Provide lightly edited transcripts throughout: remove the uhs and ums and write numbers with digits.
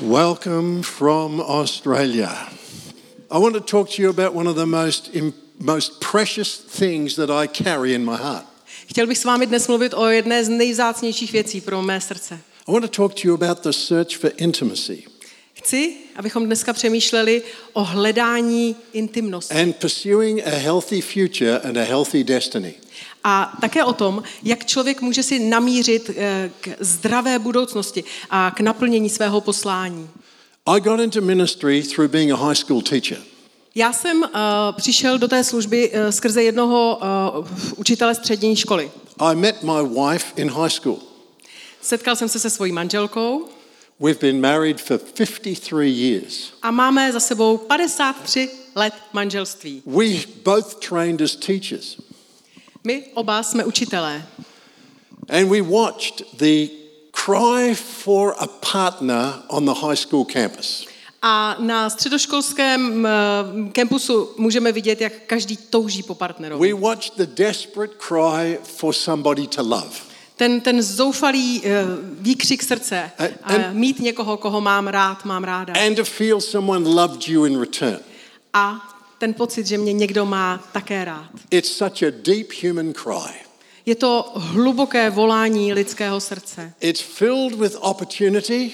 Welcome from Australia. I want to talk to you about one of the most precious things that I carry in my heart. Chtěl bych s vámi dnes mluvit o jedné z nejvzácnějších věcí pro mé srdce. I want to talk to you about the search for intimacy. Chci, abychom dneska přemýšleli o hledání intimnosti. And pursuing a healthy future and a healthy destiny. A také o tom, jak člověk může si namířit k zdravé budoucnosti a k naplnění svého poslání. I got into ministry through being a high school teacher. Já jsem přišel do té služby skrze jednoho učitele střední školy. I met my wife in high school. Setkal jsem se se svojí manželkou. We've been married for 53 years. A máme za sebou 53 let manželství. We both trained as teachers. My oba jsme učitelé. And we watched the cry for a partner on the high school campus. A na středoškolském kampusu můžeme vidět, jak každý touží po partnerovi. We watched the desperate cry for somebody to love. Ten zoufalý výkřik srdce a mít někoho, koho mám ráda. And to feel someone loved you in return. A ten pocit, že mě někdo má také rád. It's such a deep human cry. Je to hluboké volání lidského srdce. It's filled with opportunity.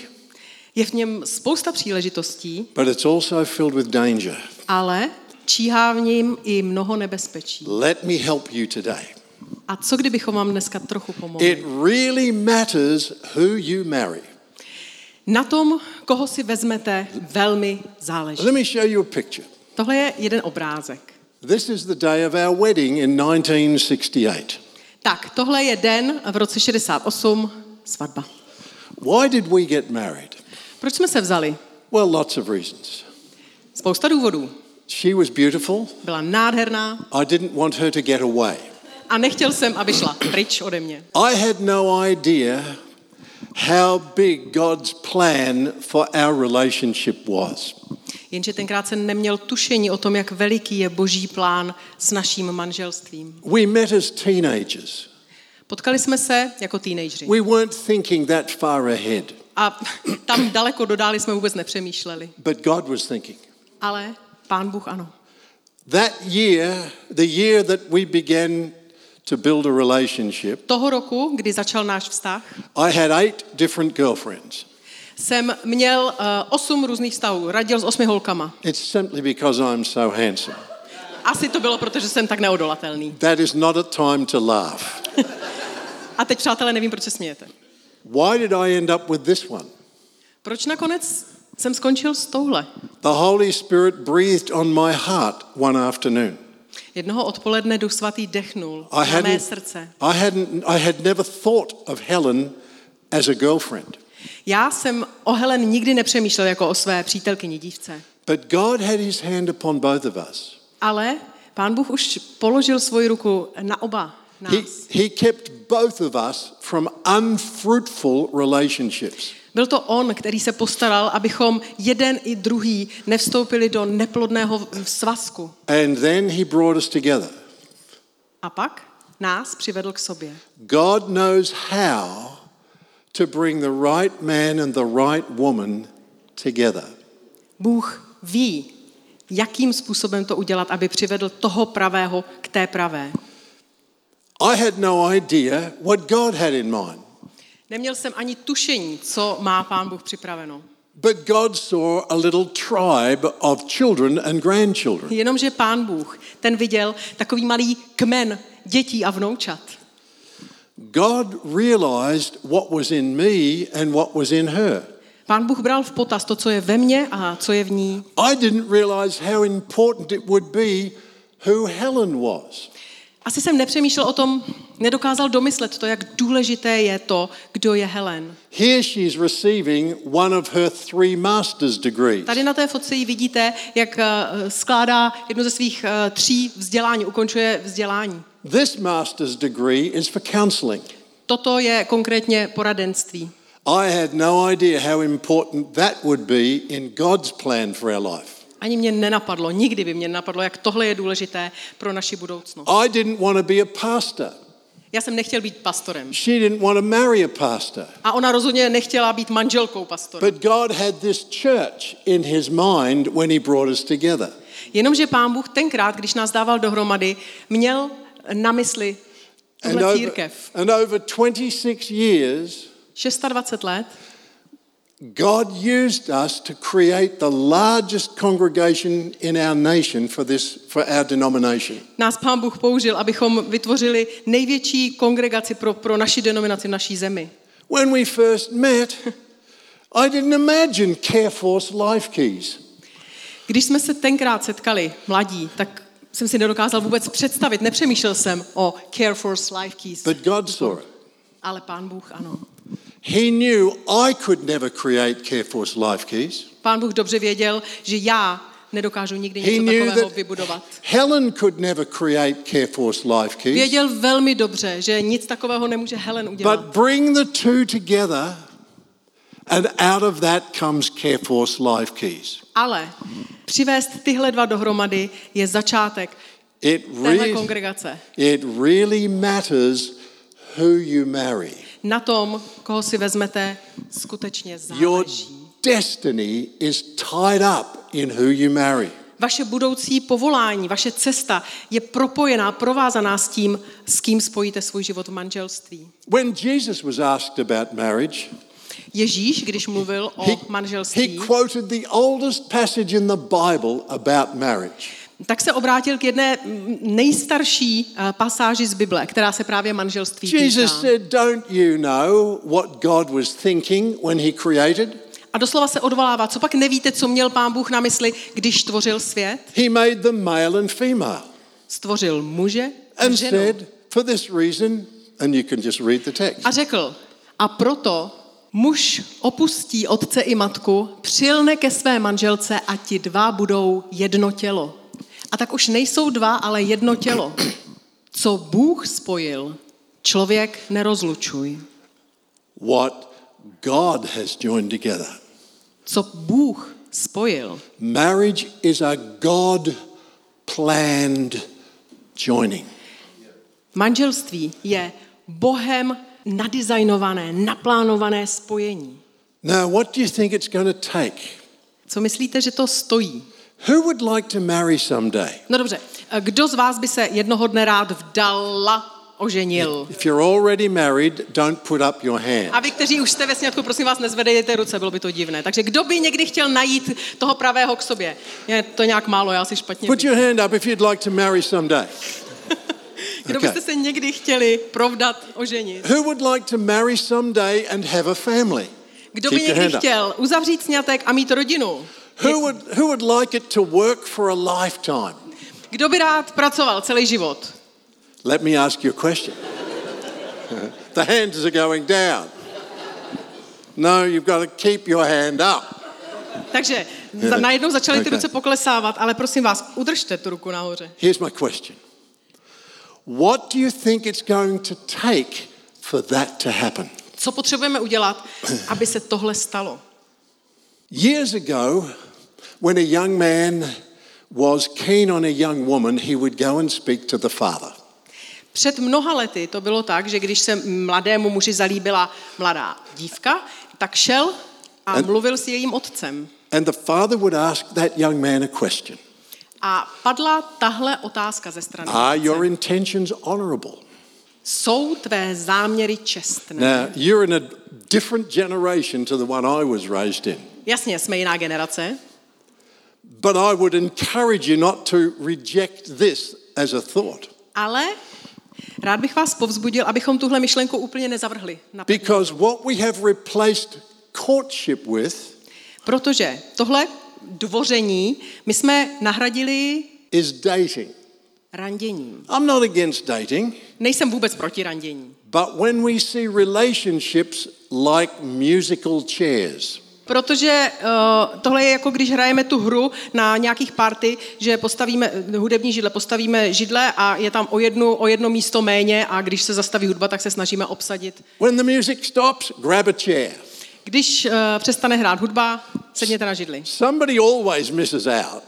Je v něm spousta příležitostí. But it's also filled with danger. Ale číhá v něm i mnoho nebezpečí. Let me help you today. A co kdybychom vám dneska trochu pomohli? It really matters who you marry. Na tom, koho si vezmete, velmi záleží. Let me show you a picture. Tohle je jeden obrázek. This is the day of our wedding in 1968. Tak, tohle je den v roce 68, svatba. Why did we get married? Proč jsme se vzali? Well, lots of reasons. Spousta důvodů. She was beautiful. Byla nádherná. I didn't want her to get away. A nechtěl jsem, aby šla pryč ode mě. I had no idea how big God's plan for our relationship was. Jenže tenkrát jsem neměl tušení o tom, jak veliký je Boží plán s naším manželstvím. We met as teenagers. Potkali jsme se jako teenageři. We weren't thinking that far ahead. A tam daleko dodáli jsme vůbec nepřemýšleli. But God was thinking. Ale Pán Bůh ano. That year, the year that we began to build a relationship. Toho roku, kdy začal náš vztah. I had 8 different girlfriends. Jsem měl 8 různých vztahů, radil s 8 holkama. It's simply because I'm so handsome. Asi to bylo, protože jsem tak neodolatelný. That is not a time to laugh. A teď, přátelé, nevím, proč se smějete. Why did I end up with this one? Proč nakonec jsem skončil s touhle? The Holy Spirit breathed on my heart one afternoon. Jednoho odpoledne Duch Svatý dechnul na mé srdce. I had never thought of Helen as a girlfriend. Já jsem o Helen nikdy nepřemýšlel jako o své přítelkyni dívce. But God had his hand upon both of us. Ale Pán Bůh už položil svoji ruku na oba nás. He kept both of us from unfruitful relationships. Byl to on, který se postaral, abychom jeden i druhý nevstoupili do neplodného svazku. And then he brought us together. A pak nás přivedl k sobě. God knows how to bring the right man and the right woman together. Bůh ví, jakým způsobem to udělat, aby přivedl toho pravého k té pravé. I had no idea what God had in mind. Neměl jsem ani tušení, co má Pán Bůh připraveno. But God saw a little tribe of children and grandchildren. Jenomže Pán Bůh, ten viděl takový malý kmen dětí a vnoučat. God realized what was in me and what was in her. Pán Bůh bral v potaz to, co je ve mně a co je v ní. I didn't realize how important it would be who Helen was. Asi jsem nepřemýšlel o tom, nedokázal domyslet to, jak důležité je to, kdo je Helen. Here she is receiving one of her 3 master's degrees. Tady na té fotce ji vidíte, jak skládá jedno ze svých 3 vzdělání, ukončuje vzdělání. This master's degree is for counseling. Toto je konkrétně poradenství. I had no idea how important that would be in God's plan for our life. Ani mě nenapadlo, nikdy by mě nenapadlo, jak tohle je důležité pro naši budoucnost. I didn't want to be a pastor. Já jsem nechtěl být pastorem. She didn't want to marry a pastor. A ona rozhodně nechtěla být manželkou pastora. But God had this church in his mind when he brought us together. Jenomže Pán Bůh tenkrát, když nás dával dohromady, měl na mysli tuhle církev. And over 26 years, 26 let, God used us to create the largest congregation in our nation for our denomination. Nás Pán Bůh použil, abychom vytvořili největší kongregaci pro naši denominaci v naší zemi. When we first met, I didn't imagine Careforce LifeKeys. Když jsme se tenkrát setkali, mladí, tak jsem si nedokázal vůbec představit, nepřemýšlel jsem o Careforce LifeKeys. But God saw it. Ale Pán Bůh ano. He knew I could never create Careforce LifeKeys. Pán Bůh dobře věděl, že já nedokážu nikdy něco takového vybudovat. Helen could never create Careforce LifeKeys. Věděl velmi dobře, že nic takového nemůže Helen udělat. But bring the two together and out of that comes Careforce LifeKeys. Ale přivést tyhle dva dohromady je začátek téhle kongregace. It really matters who you marry. Na tom, koho si vezmete, skutečně záleží. Your destiny is tied up in who you marry. Vaše budoucí povolání, vaše cesta je propojená, provázaná s tím, s kým spojíte svůj život v manželství. When Jesus was asked about marriage, Ježíš, když mluvil o manželství, he quoted the oldest passage in the Bible about marriage. Tak se obrátil k jedné nejstarší pasáži z Bible, která se právě manželství týká. Jesus said, "Don't you know what God was thinking when he created?" A doslova se odvolává, co pak nevíte, co měl Pán Bůh na mysli, když tvořil svět? He made them male and female. Stvořil muže a ženu. And said, "For this reason," and you can just read the text. A řekl: "A proto muž opustí otce i matku, přilne ke své manželce a ti dva budou jedno tělo." A tak už nejsou dva, ale jedno tělo. Co Bůh spojil, člověk nerozlučuj. What God has joined together. Co Bůh spojil. Marriage is a God planned joining. Manželství je Bohem nadizajnované, naplánované spojení. Now what do you think it's going to take? Co myslíte, že to stojí? Who would like to marry someday? No dobře. Kdo z vás by se jednoho dne rád oženil? If you're already married, don't put up your hand. A vy, kteří už jste ve sňatku, prosím vás, nezvedejte ruce, bylo by to divné. Takže kdo by někdy chtěl najít toho pravého k sobě? Je to nějak málo, já si špatně. Put your hand up if you'd like to marry someday. Kdo byste se někdy chtěli provdat, oženit? Who would like to marry someday and have a family? Kdo by někdy chtěl uzavřít sňatek a mít rodinu? Who would like it to work for a lifetime? Kdo by rád pracoval celý život? Let me ask you a question. The hands are going down. No, you've got to keep your hand up. Takže najednou začaly ty ruce poklesávat, ale prosím vás, udržte tu ruku nahoře. Here's my question. What do you think it's going to take for that to happen? Co potřebujeme udělat, aby se tohle stalo? Years ago, when a young man was keen on a young woman, he would go and speak to the father. Před mnoha lety to bylo tak, že když se mladému muži zalíbila mladá dívka, tak šel a mluvil s jejím otcem. And the father would ask that young man a question. A padla tahle otázka ze strany otce. Are your intentions honorable? Jsou tvé záměry čestné? Now, you're in a different generation to the one I was raised in. Jasně, jsme jiná generace. But I would encourage you not to reject this as a thought. Ale rád bych vás povzbudil, abychom tuhle myšlenku úplně nezavrhli. Because what we have replaced courtship with, protože tohle dvoření my jsme nahradili is dating. Randěním. I'm not against dating. Nejsem vůbec proti randění. But when we see relationships like musical chairs. Protože tohle je jako když hrajeme tu hru na nějakých party, že postavíme hudební židle, postavíme židle a je tam o jedno místo méně a když se zastaví hudba, tak se snažíme obsadit. When the music stops, grab a chair. Když přestane hrát hudba, sedněte na židli. Somebody always misses out.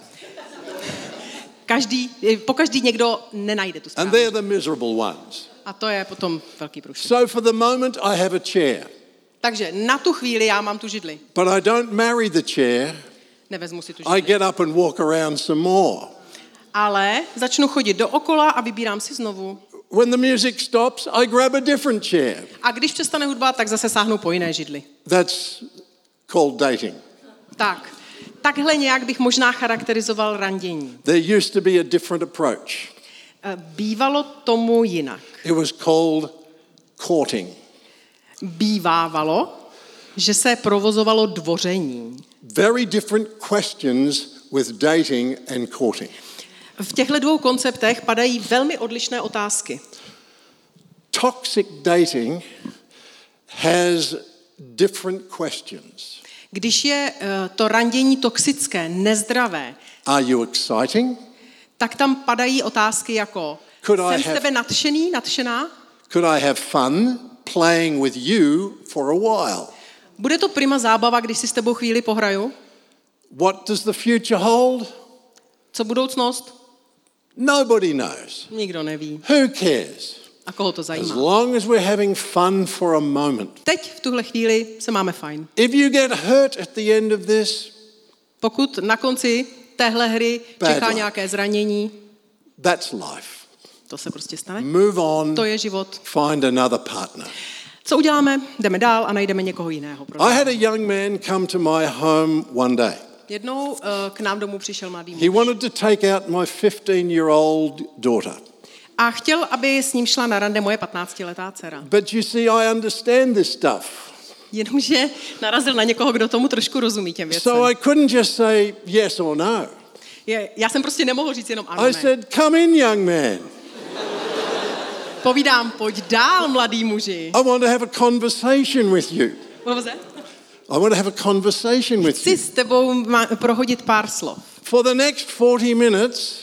Každý, po každý někdo nenajde tu stranu. And they're the miserable ones. A to je potom velký průšvih. So for the moment I have a chair. Takže na tu chvíli já mám tu židli. But I don't marry the chair. Nevezmu si tu židli. I get up and walk around some more. Ale začnu chodit dookola a vybírám si znovu. When the music stops, I grab a different chair. A když přestane hudba, tak zase sáhnu po jiné židli. That's called dating. Tak. Takhle nějak bych možná charakterizoval randění. There used to be a different approach. Bývalo tomu jinak. It was called courting. Bývávalo, že se provozovalo dvoření. Very different questions with dating and courting. V těchto dvou konceptech padají velmi odlišné otázky. Toxic dating has different questions. Když je to randění toxické, nezdravé, are you exciting? Tak tam padají otázky jako jsem z tebe nadšený, nadšená? Could I have fun playing with you for a while? Bude to prima zábava, když si s tebou chvíli pohraju? What does the future hold? Co budoucnost? Nobody knows. Nikdo neví. Who cares? A koho to zajímá? As long as we're having fun for a moment. Teď v tuhle chvíli se máme fajn. If you get hurt at the end of this, pokud na konci téhle hry čeká nějaké zranění, that's life. To se prostě stane. Move on. To je život. Find another partner. Co uděláme? Jdeme dál a najdeme někoho jiného. I had a young man come to my home one day. Jednou k nám domů přišel mladý muž. He wanted to take out my 15-year-old daughter. A chtěl, aby s ním šla na rande moje 15-letá dcera. But you see, I understand this stuff. Jenomže narazil na někoho, kdo tomu trošku rozumí těm věcem. So I couldn't just say yes or no. Já jsem prostě nemohl říct jenom ano. I said, come in, young man. Povídám, pojď dál, mladý muži. I want to have a conversation with you. What was that? I want to have a conversation with you. Chci s tebou prohodit pár slov. For the next 40 minutes.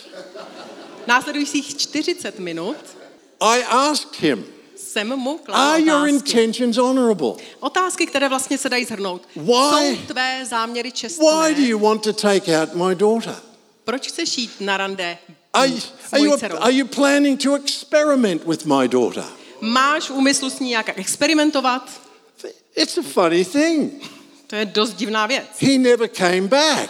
Následujících 40 minut. I asked him. Jsem mu kladla otázky. Are your intentions honorable? Otázky, které vlastně se dají shrnout. Jsou tvé záměry čestné? Why do you want to take out my daughter? Proč chceš jít na rande s mojí dcerou? Are you planning to experiment with my daughter? Máš v úmyslu s ní jak experimentovat? It's a funny thing. To je dost divná věc. He never came back.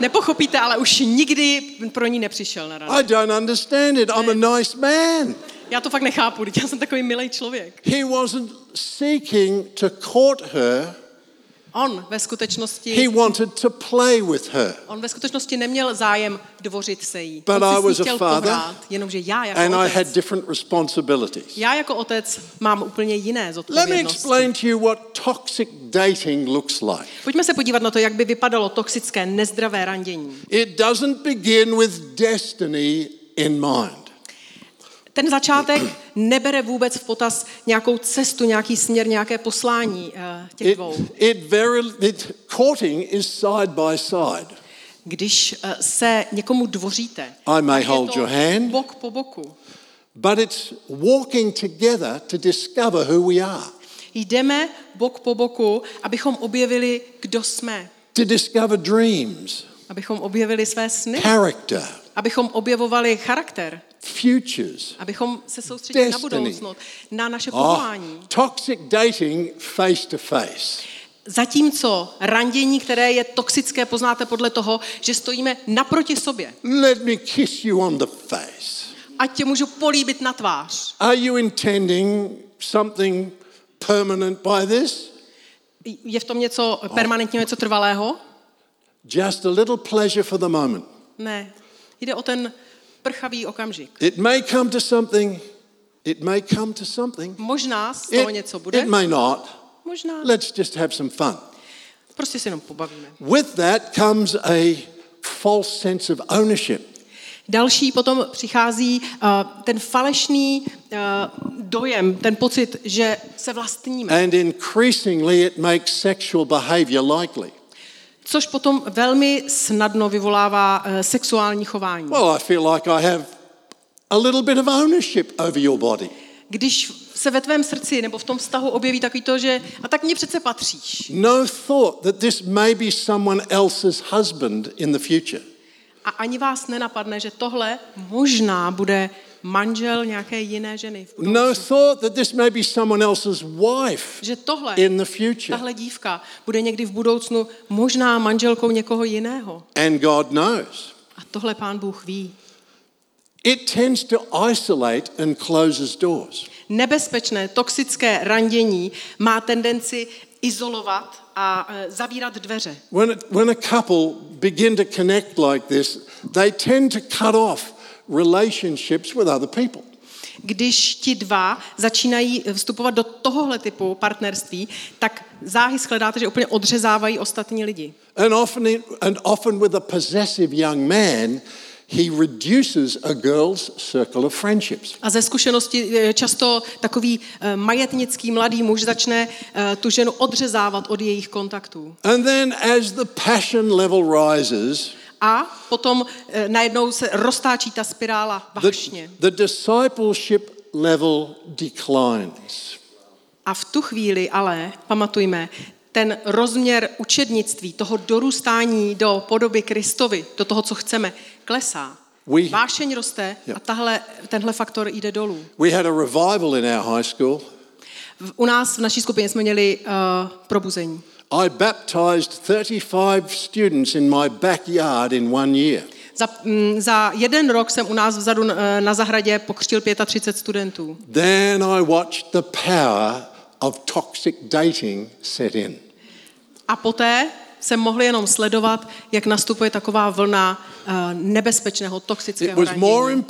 Nepochopíte, ale už nikdy pro ní nepřišel na rande. I don't understand it. I'm a nice man. Já to fakt nechápu, já jsem takový milý člověk. He wasn't seeking to court her. On ve skutečnosti He wanted to play with her. On ve skutečnosti neměl zájem dvořit se jí. But I was a father. Jenomže já jako otec. And I had different responsibilities. Já jako otec mám úplně jiné zodpovědnosti. Let me explain to you what toxic dating looks like. Pojďme se podívat na to, jak by vypadalo toxické, nezdravé randění. It doesn't begin with destiny in mind. Ten začátek nebere vůbec v potaz nějakou cestu, nějaký směr, nějaké poslání těch dvou. Courting is side by side. Když se někomu dvoříte, I may hold your hand, bok po boku. But it's walking together to discover who we are. Jdeme bok po boku, abychom objevili, kdo jsme. To discover dreams. Abychom objevili své sny. Character. Abychom objevovali charakter. Futures, abychom se soustředili na budoucnost, na naše povolání. Toxic dating face to face. Zatímco randění, které je toxické, poznáte podle toho, že stojíme naproti sobě. Let me kiss you on the face. Ať tě můžu políbit na tvář. Are you intending something permanent by this? Je v tom něco permanentního, něco trvalého? Just a little pleasure for the moment. Ne, jde o ten prchavý okamžik. It may come to something. It may come to something. Možná z toho něco bude. It may not. Možná. Let's just have some fun. Prostě se jenom pobavíme. With that comes a false sense of ownership. Další potom přichází ten falešný dojem, ten pocit, že se vlastníme. And increasingly it makes sexual behavior likely. Což potom velmi snadno vyvolává sexuální chování. Well, I feel like I have a little bit of ownership over your body. Když se ve tvém srdci nebo v tom vztahu objeví takový to, že a tak mně přece patříš. No thought that this may be someone else's husband in the future. A ani vás nenapadne, že tohle možná bude manžel nějaké jiné ženy v budoucnu. No thought that this may be someone else's wife in the future. Tahle dívka bude někdy v budoucnu možná manželkou někoho jiného. And God knows. A tohle Pán Bůh ví. It tends to isolate and closes doors. Nebezpečné, toxické randění má tendenci izolovat a zavírat dveře. When a couple begin to connect like this, they tend to cut off relationships with other people. Když ti dva začínají vstupovat do tohohle typu partnerství, tak záhy shledáte, že úplně odřezávají ostatní lidi. And often with a possessive young man, he reduces a girl's circle of friendships. A ze zkušenosti často takový majetnický mladý muž začne tu ženu odřezávat od jejich kontaktů. And then as the passion level rises, a potom najednou se roztáčí ta spirála vášně. The discipleship level declines. A v tu chvíli ale, pamatujme, ten rozměr učednictví, toho dorůstání do podoby Kristovy, do toho, co chceme, klesá. Vášeň roste a tenhle faktor jde dolů. We had a revival in our high school. U nás v naší skupině jsme měli probuzení. I baptized 35 students in my backyard in one year. Za jeden rok jsem u nás vzadu na zahradě pokřtil 35 studentů. Then I watched the power of toxic dating set in. A poté jsem mohl jenom sledovat, jak nastupuje taková vlna nebezpečného toxického randění.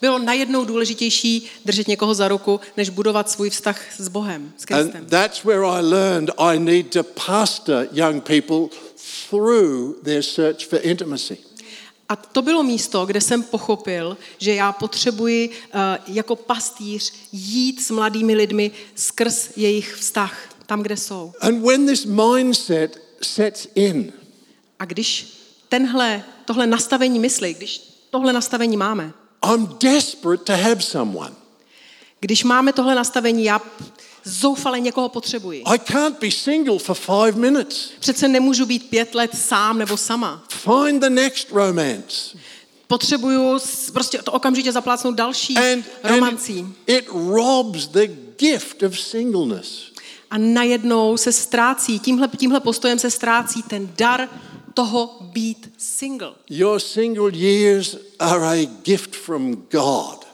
Bylo najednou důležitější držet někoho za ruku, než budovat svůj vztah s Bohem, s Kristem. That's where I learned I need to pastor young people through their search for intimacy. A to bylo místo, kde jsem pochopil, že já potřebuji jako pastýř jít s mladými lidmi skrz jejich vztah, tam, kde jsou. And when this mindset sets in, a když tohle nastavení mysli, když tohle nastavení máme, I'm desperate to have someone. Když máme tohle nastavení, já zoufale někoho potřebuji. I can't be single for 5 minutes. Přece nemůžu být 5 let sám nebo sama. Find the next romance. Potřebuju prostě to okamžitě zaplácnout další romancí. And it robs the gift of singleness. A najednou se ztrácí, tímhle postojem se ztrácí ten dar toho být single. Your single years are a gift from God.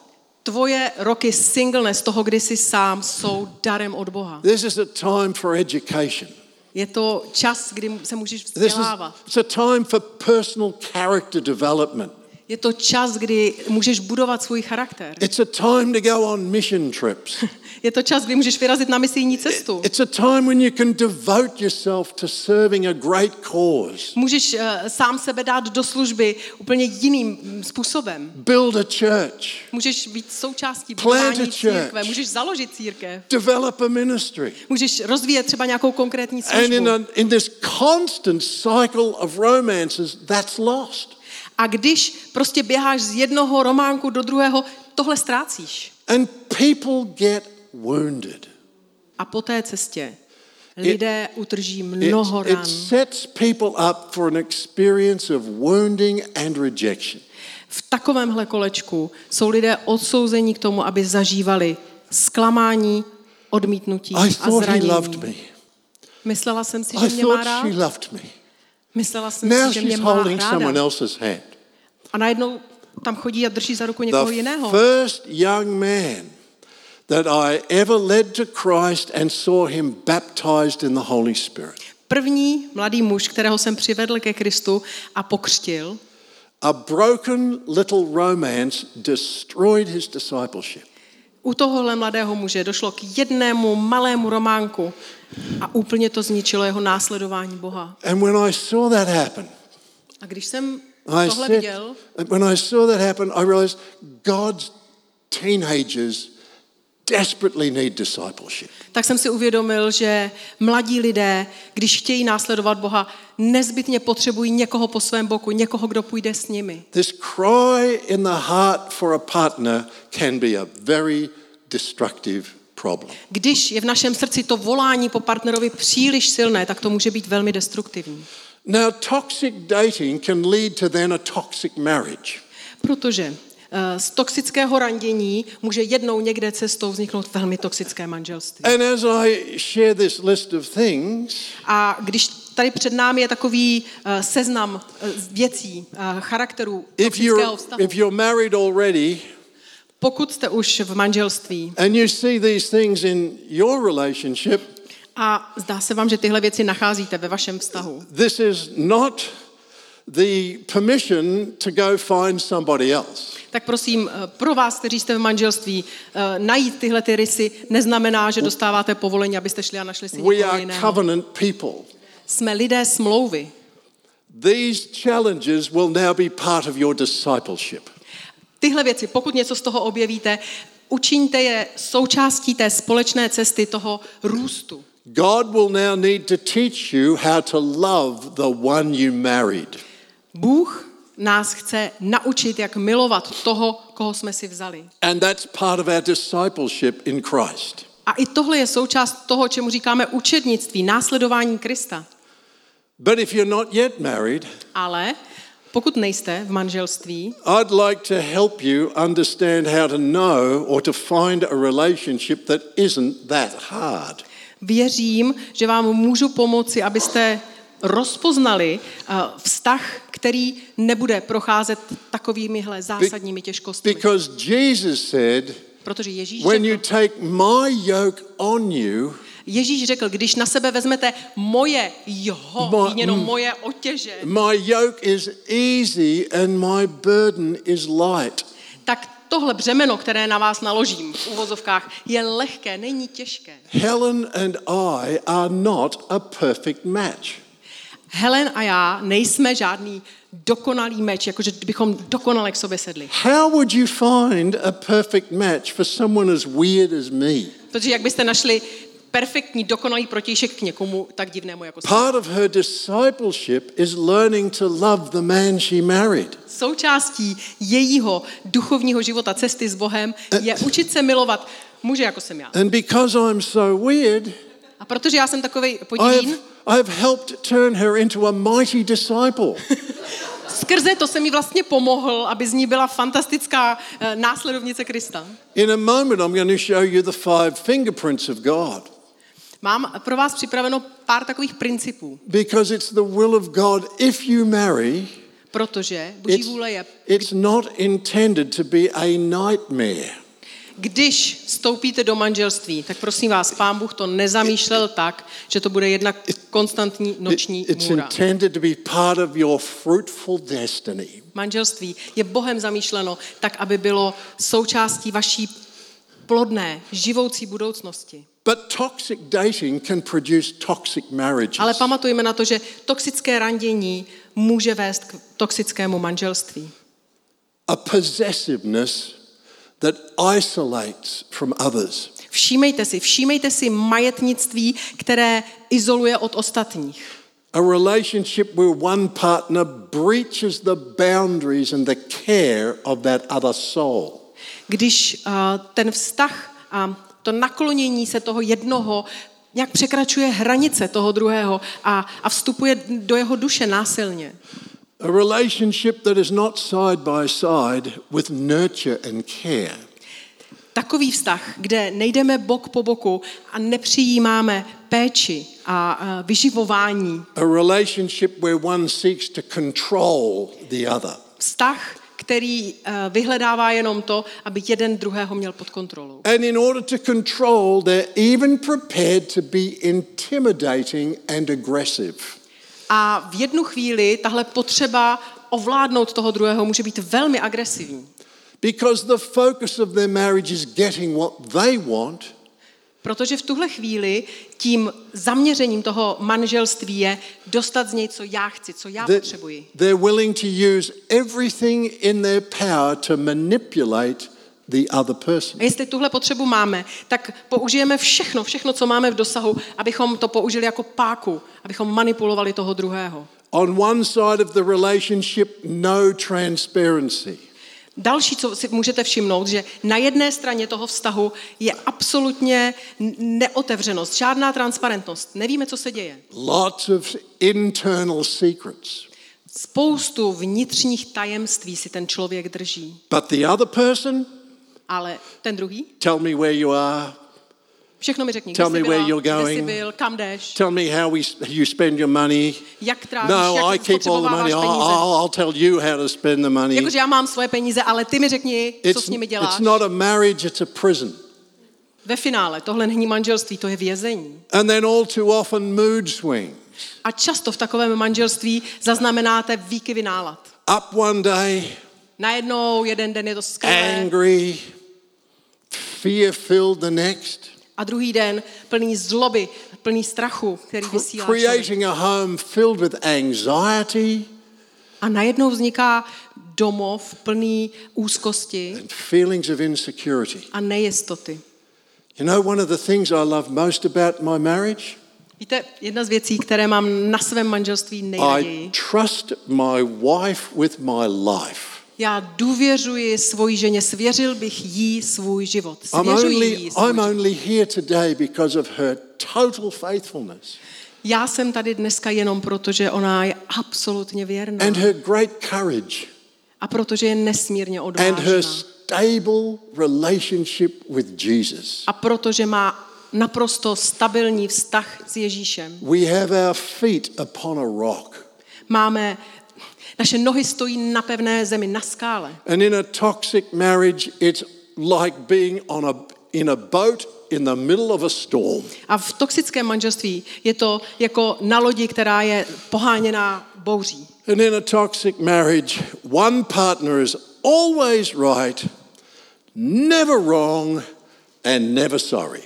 Tvoje roky singleness, toho, kdy jsi sám, jsou darem od Boha. This is a time for education. Je to čas, kdy se můžeš vzdělávat. It's a time for personal character development. Je to čas, kdy můžeš budovat svůj charakter. It's a time to go on mission trips. Je to čas, kdy můžeš vyrazit na misijní cestu. It's a time when you can devote yourself to serving a great cause. Můžeš sám sebe dát do služby úplně jiným způsobem. Build a church. Můžeš být součástí budování církve, můžeš založit církev. Develop a ministry. Můžeš rozvíjet třeba nějakou konkrétní službu. And in this constant cycle of romances, that's lost. A když prostě běháš z jednoho románku do druhého, tohle ztrácíš. And people get wounded. A po té cestě lidé utrží mnoho ran. It sets people up for an experience of wounding and rejection. V takovémhle kolečku jsou lidé odsouzeni k tomu, aby zažívali zklamání, odmítnutí a zranění. Myslela jsem si, že mě má rád. Myslela jsem si, že mě má ráda. A najednou tam chodí a drží za ruku někoho jiného. The first young man that I ever led to Christ and saw him baptized in the Holy Spirit. První mladý muž, kterého jsem přivedl ke Kristu a pokřtil. A broken little romance destroyed his discipleship. U tohohle mladého muže došlo k jednému malému románku a úplně to zničilo jeho následování Boha. And when I saw that happen, a když jsem tohle viděl, when I saw that happen, I realized God's teenagers desperately need discipleship. Tak jsem si uvědomil, že mladí lidé, když chtějí následovat Boha, nezbytně potřebují někoho po svém boku, někoho, kdo půjde s nimi. This cry in the heart for a partner can be a very destructive problem. Když je v našem srdci to volání po partnerovi příliš silné, tak to může být velmi destruktivní. Now, toxic dating can lead to then a toxic marriage. Protože z toxického randění může jednou někde cestou vzniknout velmi toxické manželství. And as I share this list of things, a když tady před námi je takový seznam věcí, charakterů toxického vztahu. If you're married already, pokud jste už v manželství, and you see these things in your relationship, a zdá se vám, že tyhle věci nacházíte ve vašem vztahu. This is not the permission to go find somebody else. Tak prosím, pro vás, kteří jste v manželství, najít tyhle ty rysy neznamená, že dostáváte povolení, abyste šli a našli si někoho jiného. We are covenant people. Jsme lidé smlouvy. These challenges will now be part of your discipleship. Tyhle věci, pokud něco z toho objevíte, učiňte je součástí té společné cesty toho růstu. God will now need to teach you how to love the one you married. Bůh nás chce naučit, jak milovat toho, koho jsme si vzali. And that's part of our discipleship in Christ. A i tohle je součást toho, čemu říkáme učednictví, následování Krista. But if you're not yet married, ale pokud nejste v manželství, I'd like to help you understand how to know or to find a relationship that isn't that hard. Věřím, že vám můžu pomoci, abyste rozpoznali vztah, který nebude procházet takovýmihle zásadními těžkostmi. Protože Ježíš řekl, když na sebe vezmete moje jeho, jenom moje otěže, my yoke is easy and my burden is light. Tak tohle břemeno, které na vás naložím v uvozovkách, je lehké, není těžké. Helen and I are not a perfect match. Helen a já nejsme žádný dokonalý meč, jakože bychom dokonale k sobě sedli. How would you find a perfect match for someone as weird as me? Protože jak byste našli perfektní, dokonalý protějšek k někomu tak divnému jako jsem. Part of her discipleship is learning to love the man she married. Součástí jejího duchovního života, cesty s Bohem, je učit se milovat muže jako jsem já. And because I'm so weird, a protože já jsem takovej podivný, I've helped turn her into a mighty disciple. Skrze to jsem jí vlastně pomohl, aby z ní byla fantastická následovnice Krista. In a moment I'm going to show you the 5 fingerprints of God. Mám pro vás připraveno pár takových principů. Because it's the will of God if you marry. Protože Boží vůle je. It's not intended to be a nightmare. Když vstoupíte do manželství, tak prosím vás, Pán Bůh to nezamýšlel tak, že to bude jedna konstantní noční můra. Manželství je Bohem zamýšleno tak, aby bylo součástí vaší plodné, živoucí budoucnosti. But toxic dating can produce toxic marriages. Ale pamatujme na to, že toxické randění může vést k toxickému manželství. A possessiveness that isolates from others. Všímejte si majetnictví, které izoluje od ostatních. A relationship where one partner breaches the boundaries and the care of that other soul. Když ten vztah a to naklonění se toho jednoho nějak překračuje hranice toho druhého a vstupuje do jeho duše násilně. A relationship that is not side by side with nurture and care. Takový vztah, kde nejdeme bok po boku a nepřijímáme péči a vyživování. A relationship where one seeks to control the other. Vztah, který vyhledává jenom to, aby jeden druhého měl pod kontrolou. And in order to control, they're even prepared to be intimidating and aggressive. A v jednu chvíli tahle potřeba ovládnout toho druhého může být velmi agresivní. Because the focus of their marriage is getting what they want. Protože v tuhle chvíli tím zaměřením toho manželství je dostat z něj, co já chci, co já potřebuji. They're willing to use everything in their power to manipulate the other person. A jestli tuhle potřebu máme, tak použijeme všechno, co máme v dosahu, abychom to použili jako páku, abychom manipulovali toho druhého. On one side of the relationship, no transparency. Další, co si můžete všimnout, že na jedné straně toho vztahu je absolutně neotevřenost, žádná transparentnost. Nevíme, co se děje. Lots of internal secrets. Spoustu vnitřních tajemství si ten člověk drží. But the other person? Ale ten druhý? Tell me where you are. Všechno mi řekni, kde jsi byl, kam jdeš. Tell me how you spend your money. Jak trávíš, no, jak spotřebováváš peníze. I'll tell you how to spend the money. Jakože já mám svoje peníze, ale ty mi řekni, co s nimi děláš. It's not a marriage, it's a prison. Ve finále, tohle není manželství, to je vězení. And then all too often mood swings. A často v takovém manželství zaznamenáte výkyvy nálad. Up one day. Najednou, jeden den je to skvělé. Angry. Fear-filled the next. A druhý den plný zloby, plný strachu, který vysílá. Creating a home filled with anxiety. A najednou vzniká domov plný úzkosti. And feelings of insecurity. A nejistoty. You know one of the things I love most about my marriage? Víte, jedna z věcí, které mám na svém manželství nejraději. I trust my wife with my life. Já důvěřuji svojí ženě, svěřil bych jí svůj život. Já jsem tady dneska jenom proto, že ona je absolutně věrná. And her great courage. A protože je nesmírně odvážná. And her stable relationship with Jesus. A protože má naprosto stabilní vztah s Ježíšem. We have our feet upon a rock. Naše nohy stojí na pevné zemi, na skále. And in a toxic marriage it's like being on in a boat in the middle of a storm. A v toxickém manželství je to jako na lodi, která je poháněná bouří. And in a toxic marriage one partner is always right, never wrong and never sorry.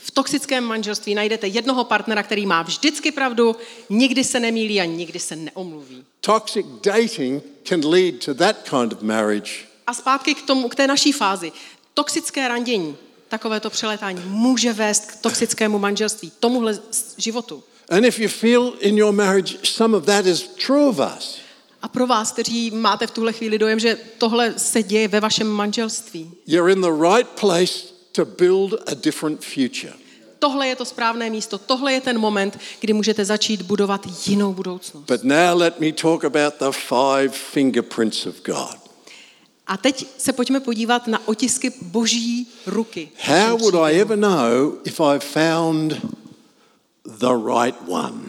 V toxickém manželství najdete jednoho partnera, který má vždycky pravdu, nikdy se nemýlí a nikdy se neomluví. Toxic dating can lead to that kind of marriage. A zpátky k té naší fázi. Toxické randění, takovéto přelétání může vést k toxickému manželství, tomuhle životu. And if you feel in your marriage some of that is true of us. A pro vás, kteří máte v tuhle chvíli dojem, že tohle se děje ve vašem manželství. You're in the right place to build a different future. Tohle je to správné místo, tohle je ten moment, kdy můžete začít budovat jinou budoucnost. But now let me talk about the 5 fingerprints of God. A teď se pojďme podívat na otisky Boží ruky. How would I ever know if I found the right one?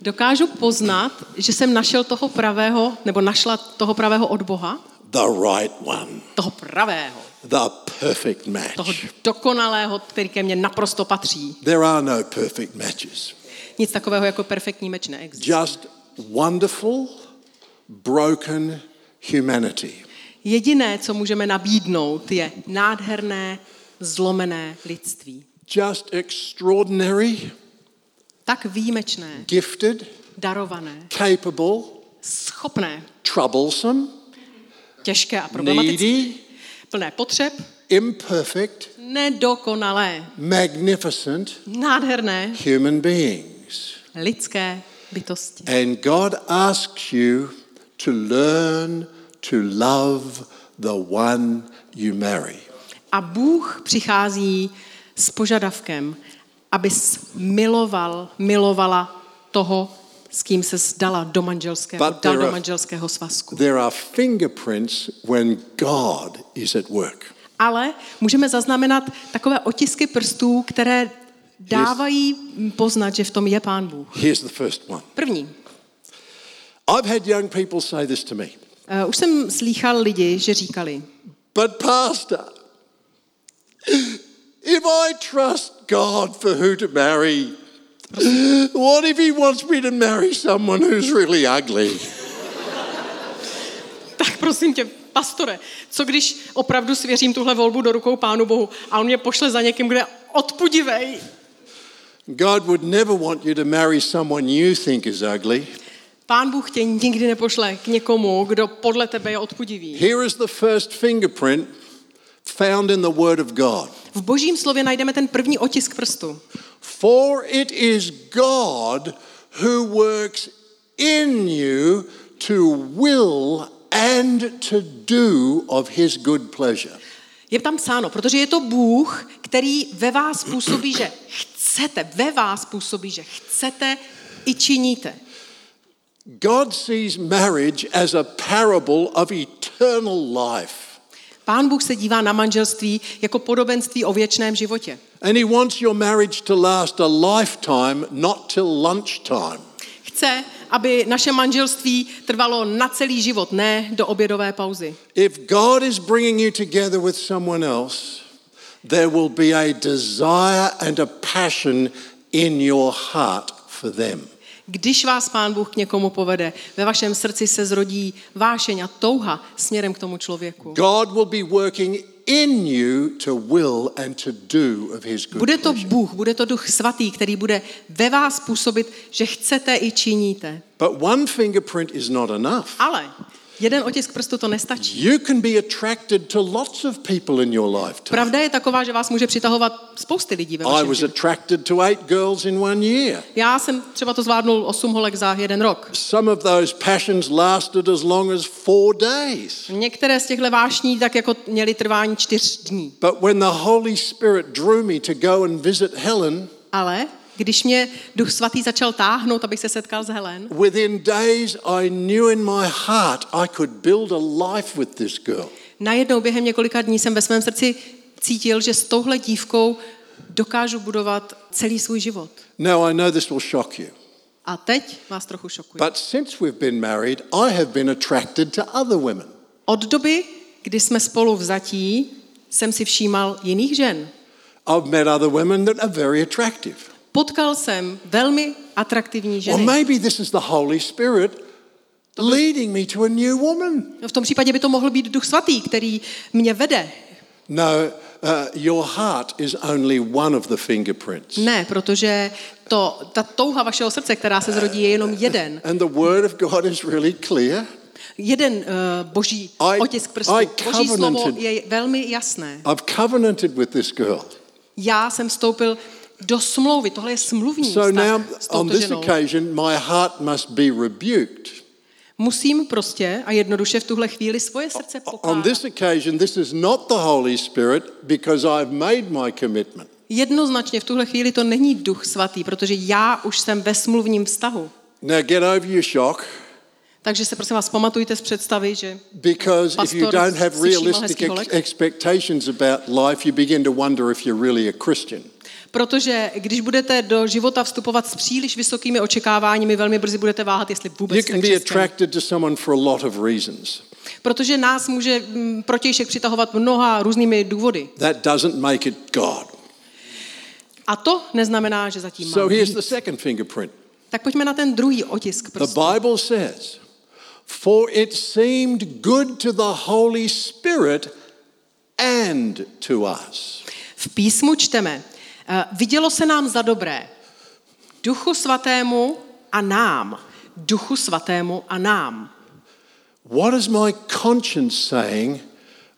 Dokážu poznat, že jsem našel toho pravého, nebo našla toho pravého od Boha? The right one. Toho pravého. The perfect match. Toho dokonalého, který ke mně naprosto patří. There are no perfect matches. Nic takového jako perfektní meč neexistuje. Just wonderful, broken humanity. Jediné, co můžeme nabídnout, je nádherné, zlomené lidství. Just extraordinary. Tak výjimečné. Gifted. Darované. Capable. Schopné. Troublesome. Těžké a problematické. Needy. Plné potřeb, imperfect, nedokonalé, magnificent, nádherné, human beings, lidské bytosti. And God asks you to learn to love the one you marry. A Bůh přichází s požadavkem, abys milovala toho, s kým se dal do manželského svazku. There are fingerprints when God is at work. Ale můžeme zaznamenat takové otisky prstů, které dávají poznat, že v tom je Pán Bůh. Here's the first one. První. I've had young people say this to me. Už jsem slýchal lidi, že říkali. But pastor, if I trust God for who to marry, what if he wants me to marry someone who's really ugly? Tak prosím tě, pastore, co když opravdu svěřím tuhle volbu do rukou Pánu Bohu a on mě pošle za někým, kde odpudivej? God would never want you to marry someone you think is ugly. Pán Bůh tě nikdy nepošle k někomu, kdo podle tebe je odpudivý. Here is the first fingerprint found in the word of God. V Božím slově najdeme ten první otisk prstu. For it is God who works in you to will and to do of his good pleasure. Je tam psáno, protože je to Bůh, který ve vás působí, že chcete, i činíte. God sees marriage as a parable of eternal life. Pán Bůh se dívá na manželství jako podobenství o věčném životě. And he wants your marriage to last a lifetime, not till lunchtime. Chce, aby naše manželství trvalo na celý život, ne do obědové pauzy. If God is bringing you together with someone else, there will be a desire and a passion in your heart for them. Když vás Pán Bůh k někomu povede, ve vašem srdci se zrodí vášeň a touha směrem k tomu člověku. God will be working in you to will and to do of his good. Bude to Bůh, bude to Duch Svatý, který bude ve vás působit, že chcete i činíte. But one fingerprint is not enough. Ale jeden otisk prstu to nestačí. You can be attracted to lots of people in your life. Pravda je taková, že vás může přitahovat spousty lidí ve vašem životě. I was attracted to 8 girls in 1 year. Já jsem třeba to zvládnul 8 holek za 1 rok. Some of those passions lasted as long as 4 days. Některé z těchto vášní tak jako měly trvání 4 dní. But when the Holy Spirit drew me to go and visit Helen, ale když mě Duch Svatý začal táhnout, abych se setkal s Helen, within days I knew in my heart I could build a life with this girl. Najednou během několika dní jsem ve svém srdci cítil, že s touhle dívkou dokážu budovat celý svůj život. Now I know this will shock you. A teď vás trochu šokuje. But since we've been married, I have been attracted to other women. Od doby, kdy jsme spolu vzatí, jsem si všímal jiných žen. I've met other women that are very attractive. Potkal jsem velmi atraktivní ženy. V tom případě by to mohl být Duch Svatý, který mě vede. No, your heart is only one of the fingerprints. Ne, protože ta touha vašeho srdce, která se zrodí, je jenom jeden. And the word of God is really clear. Jeden boží otisk prstů. Boží slovo je velmi jasné. I've covenanted with this girl. Já jsem vstoupil do smlouvy. Tohle je smluvní vztah s touto ženou. So now on this occasion my heart must be rebuked. Musím prostě a jednoduše v tuhle chvíli svoje srdce pokárat. On this occasion this is not the Holy Spirit because I've made my commitment. Jednoznačně v tuhle chvíli to není Duch Svatý, protože já už jsem ve smluvním vztahu. Now get over your shock. Takže se prosím vás pamatujte z představy, že because if you don't have realistic expectations about life you begin to wonder if you're really a Christian. Protože když budete do života vstupovat s příliš vysokými očekáváními, velmi brzy budete váhat, jestli vůbec jste křesťan. Protože nás může protějšek přitahovat mnoha různými důvody. That doesn't make it God. A to neznamená, že zatím mám. So here's the second fingerprint. Tak pojďme na ten druhý otisk prstu. The Bible says, for it seemed good to the Holy Spirit and to us. V písmu čteme, vidělo se nám za dobré, Duchu Svatému a nám. Duchu Svatému a nám. What is my conscience saying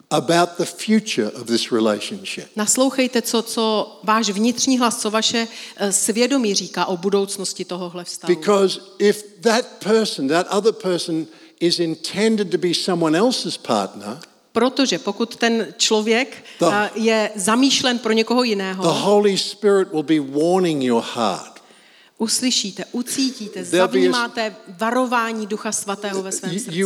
about the future of this relationship? Naslouchejte, co váš vnitřní hlas, co vaše svědomí říká o budoucnosti tohohle vztahu. Because if that person, that other person is intended to be someone else's partner, protože pokud ten člověk je zamýšlen pro někoho jiného, the Holy Spirit will be warning your heart. Uslyšíte, ucítíte, zavnímáte varování Ducha Svatého ve svém srdci.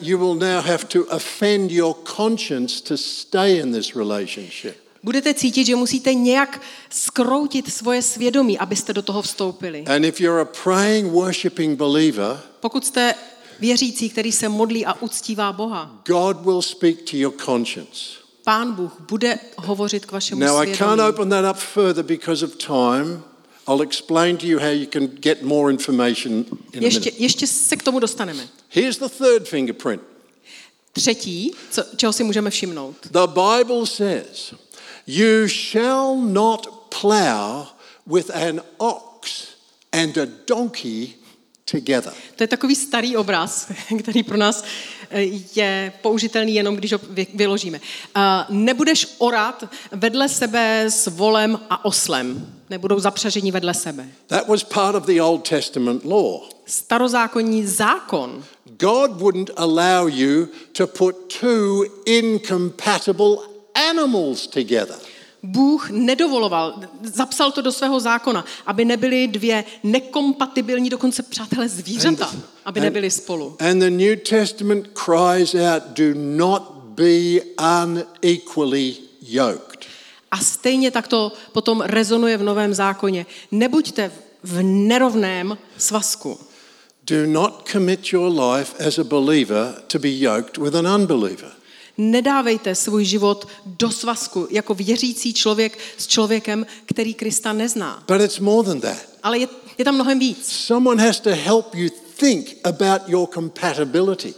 You will now have to offend your conscience to stay in this relationship. Budete cítit, že musíte nějak skroutit svoje svědomí, abyste do toho vstoupili. And if you're a praying, worshiping believer, pokud jste věřící, který se modlí a uctívá Boha, God will speak to your conscience. Pán Bůh bude hovořit k vašemu svědomí. Now I can't open that up further because of time. I'll explain to you how you can get more information in a minute. Ještě se k tomu dostaneme. Here's the third fingerprint. Třetí, čeho si můžeme všimnout. The Bible says, you shall not plow with an ox and a donkey together. To je takový starý obraz, který pro nás je použitelný jenom, když ho vyložíme. Nebudeš orát vedle sebe s volem a oslem. Nebudou zapřaženi vedle sebe. That was part of the Old Testament law. Starozákonní zákon. God wouldn't allow you to put two incompatible animals together. Bůh nedovoloval, zapsal to do svého zákona, aby nebyly dvě nekompatibilní, dokonce přátelé zvířata, aby nebyly spolu. And the New Testament cries out, do not be unequally yoked. A stejně tak to potom rezonuje v Novém zákoně. Nebuďte v nerovném svazku. Do not commit your life as a believer to be yoked with an unbeliever. Nedávejte svůj život do svazku jako věřící člověk s člověkem, který Krista nezná. But it's more than that. Ale je tam mnohem víc. Someone has to help you think about your compatibility.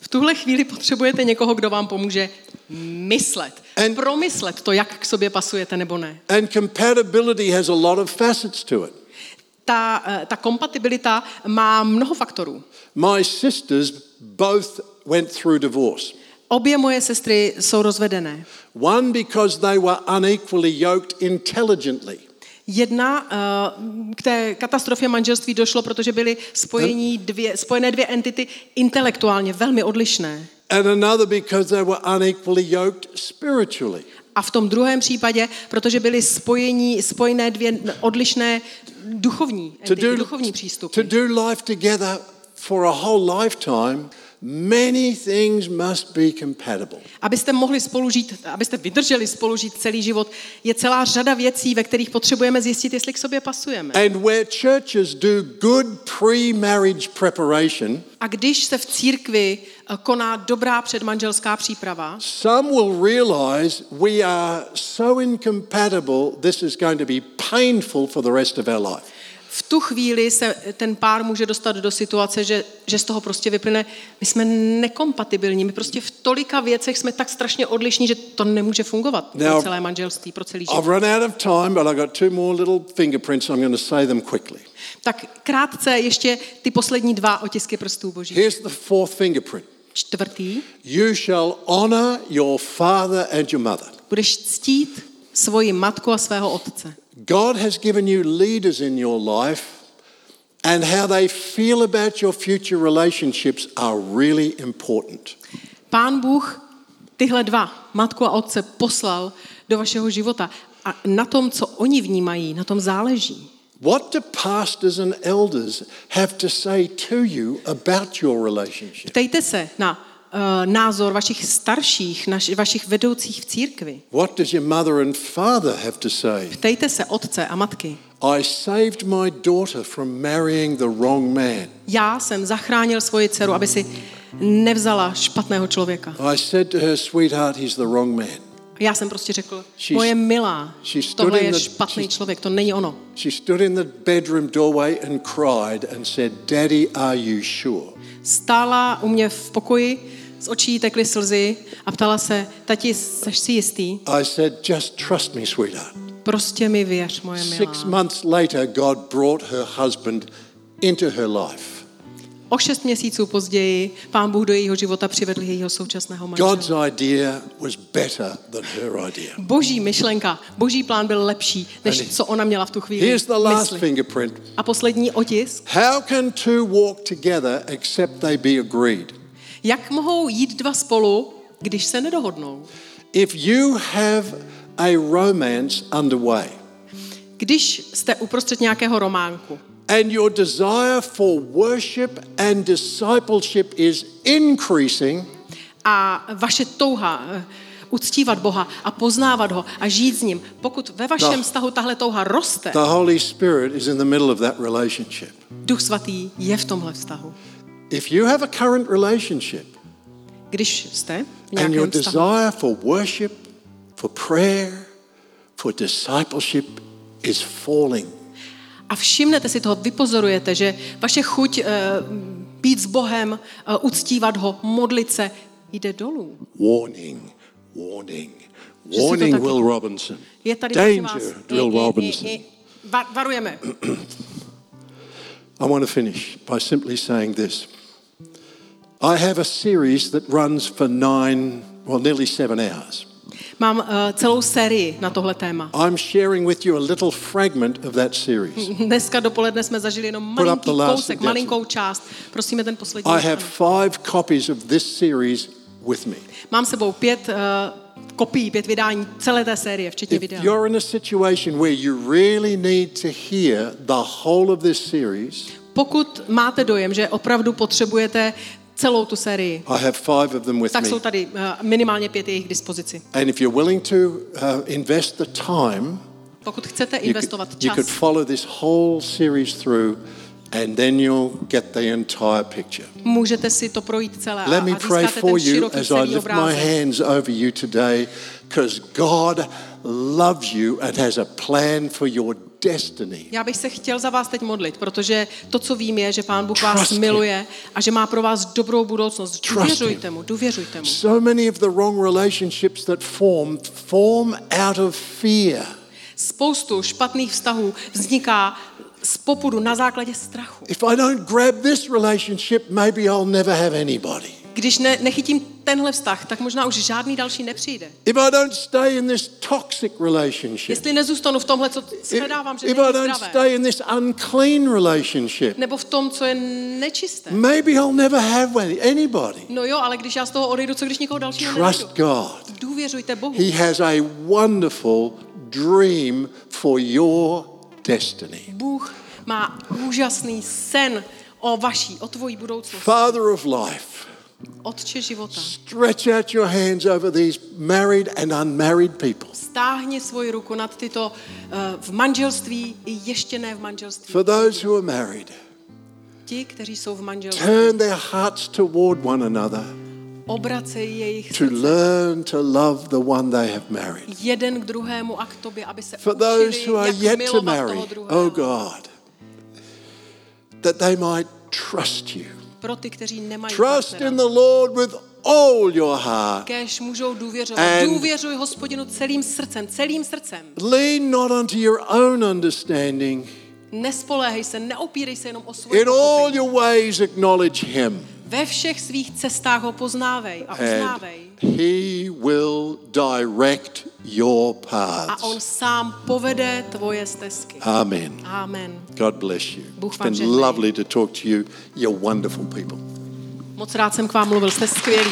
V tuhle chvíli potřebujete někoho, kdo vám pomůže myslet, promyslet to, jak k sobě pasujete nebo ne. And compatibility has a lot of facets to it. Ta kompatibilita má mnoho faktorů. My sisters both went through divorce. Obě moje sestry jsou rozvedené. One because they were unequally yoked intelligently. Jedna, k té katastrofě manželství došlo, protože byly spojené dvě entity intelektuálně velmi odlišné. And another because they were unequally yoked spiritually. A v tom druhém případě, protože byly spojené dvě odlišné duchovní entity, duchovní přístupy. To do life together for a whole lifetime. Many things must be compatible. Abyste mohli spolužít, abyste vydrželi spolužít celý život, je celá řada věcí, ve kterých potřebujeme zjistit, jestli k sobě pasujeme. And where churches do good pre-marriage preparation. A když se v církvi koná dobrá předmanželská příprava. Some will realize we are so incompatible, this is going to be painful for the rest of our life. V tu chvíli se ten pár může dostat do situace, že z toho prostě vyplyne, my jsme nekompatibilní, my prostě v tolika věcech jsme tak strašně odlišní, že to nemůže fungovat pro celé manželství, pro celý život. I've run out of time, but I've got two more little fingerprints, I'm going to say them quickly. Tak krátce ještě ty poslední dva otisky prstů božích. Here's the fourth fingerprint. Čtvrtý. You shall honor your father and your mother. Budeš ctít svoji matku a svého otce. God has given you leaders in your life, and how they feel about your future relationships are really important. Pán Bůh tyhle dva, matku a otce, poslal do vašeho života a na tom, co oni vnímají, na tom záleží. What do pastors and elders have to say to you about your relationship? Ptejte se na názor vašich starších, vašich vedoucích v církvi. What does your mother and father have to say? Ptejte se otce a matky. I saved my daughter from marrying the wrong man. Já jsem zachránil svoji dceru, aby si nevzala špatného člověka. I said to her, sweetheart, he's the wrong man. Já jsem prostě řekl, moje milá, tohle je špatný člověk, to není ono. She stood in the bedroom doorway and cried and said, Daddy, are you sure? Stála u mě v pokoji, z očí tekly slzy a ptala se, tati, seš si jistý? I said, just trust me, sweetheart. Prostě mi věř, moje milá. 6 months later, God brought her husband into her life. O 6 měsíců později Pán Bůh do jejího života přivedl jejího současného manžela. God's idea was better than her idea. Boží myšlenka, boží plán byl lepší, než co ona měla v tu chvíli. Here's the last fingerprint. A poslední otisk. How can two walk together except they be agreed? Jak mohou jít dva spolu, když se nedohodnou? If you have a romance underway. Když jste uprostřed nějakého románku. And your desire for worship and discipleship is increasing. A vaše touha uctívat Boha a poznávat ho a žít s ním, pokud ve vašem vztahu tahle touha roste. The Holy Spirit is in the middle of that relationship. Duch svatý je v tomhle vztahu. If you have a current relationship, když jste v nějakém vztahu, and your desire for worship, for prayer, for discipleship is falling. A všimnete si toho, vypozorujete, že vaše chuť být s Bohem, uctívat ho, modlit se, jde dolů. Warning, warning, warning, Will Robinson. Je tady danger, Will Robinson. Varujeme. I want to finish by simply saying this. I have a series that runs for nearly 7 hours. Mám celou sérii na tohle téma. I'm sharing with you a little fragment of that series. Dneska dopoledne jsme zažili jenom malinký kousek, malinkou část. Prosíme ten poslední. I have 5 copies of this series with me. Mám s sebou 5 vydání celé té série, včetně videa. If you're in a situation where you really need to hear the whole of this series. Pokud máte dojem, že opravdu potřebujete celou tu sérii. I have 5 of them with me. Tak jsou tady minimálně 5 jejich k dispozici. And if you're willing to invest the time, pokud chcete investovat čas, you could follow this whole series through and then you'll get the entire picture. Můžete si to projít celé a získáte ten široký obrázek. Let me pray for you as I lift my hands over you today, because God loves you and has a plan for your destiny. Já bych se chtěl za vás teď modlit, protože to, co vím, je, že Pán Bůh vás miluje a že má pro vás dobrou budoucnost. Důvěřujte mu, důvěřujte mu. So many of the wrong relationships that form out of fear. Spoustu špatných vztahů vzniká z popudu na základě strachu. If I don't grab this relationship, maybe I'll never have anybody. Když nechytím tenhle vztah, tak možná už žádný další nepřijde. If I don't stay in this toxic relationship. Jestli nezůstanu v tomhle, co shledávám, že není zdravé. If I don't stay in this unclean relationship. Nebo v tom, co je nečisté. Maybe I'll never have anybody. No jo, ale když já z toho odejdu, co když nikoho dalšího nebudu? Trust God. Důvěřujte Bohu. He has a wonderful dream for your destiny. Bůh má úžasný sen o tvojí budoucnosti. Father of life. Otče života. Stretch out your hands over these married and unmarried people. Stáhni svoji ruku nad tyto v manželství i ještě ne v manželství. For those who are married. Ti, kteří jsou v manželství. Turn their hearts toward one another. Obracej jejich srdce. To learn to love the one they have married. Jeden k druhému a k tobě, aby se učili, jak milovat toho druhého. For those who are yet to marry, oh God, that they might trust you. Pro ty, kteří nemají trust in the Lord with all your heart. Kéž můžou důvěřovat. Důvěřuj Hospodinu celým srdcem, celým srdcem. Lean not unto your own understanding. Nespoléhej se, neopírej se jenom o svoje pochopení. In all your ways acknowledge him. Ve všech svých cestách ho poznávej a uznávej. He will direct your paths. A on sám povede tvoje stezky. Amen. Amen. God bless you. It's been lovely to talk to you. You're wonderful people. Moc rád jsem k vám mluvil, jste skvělí.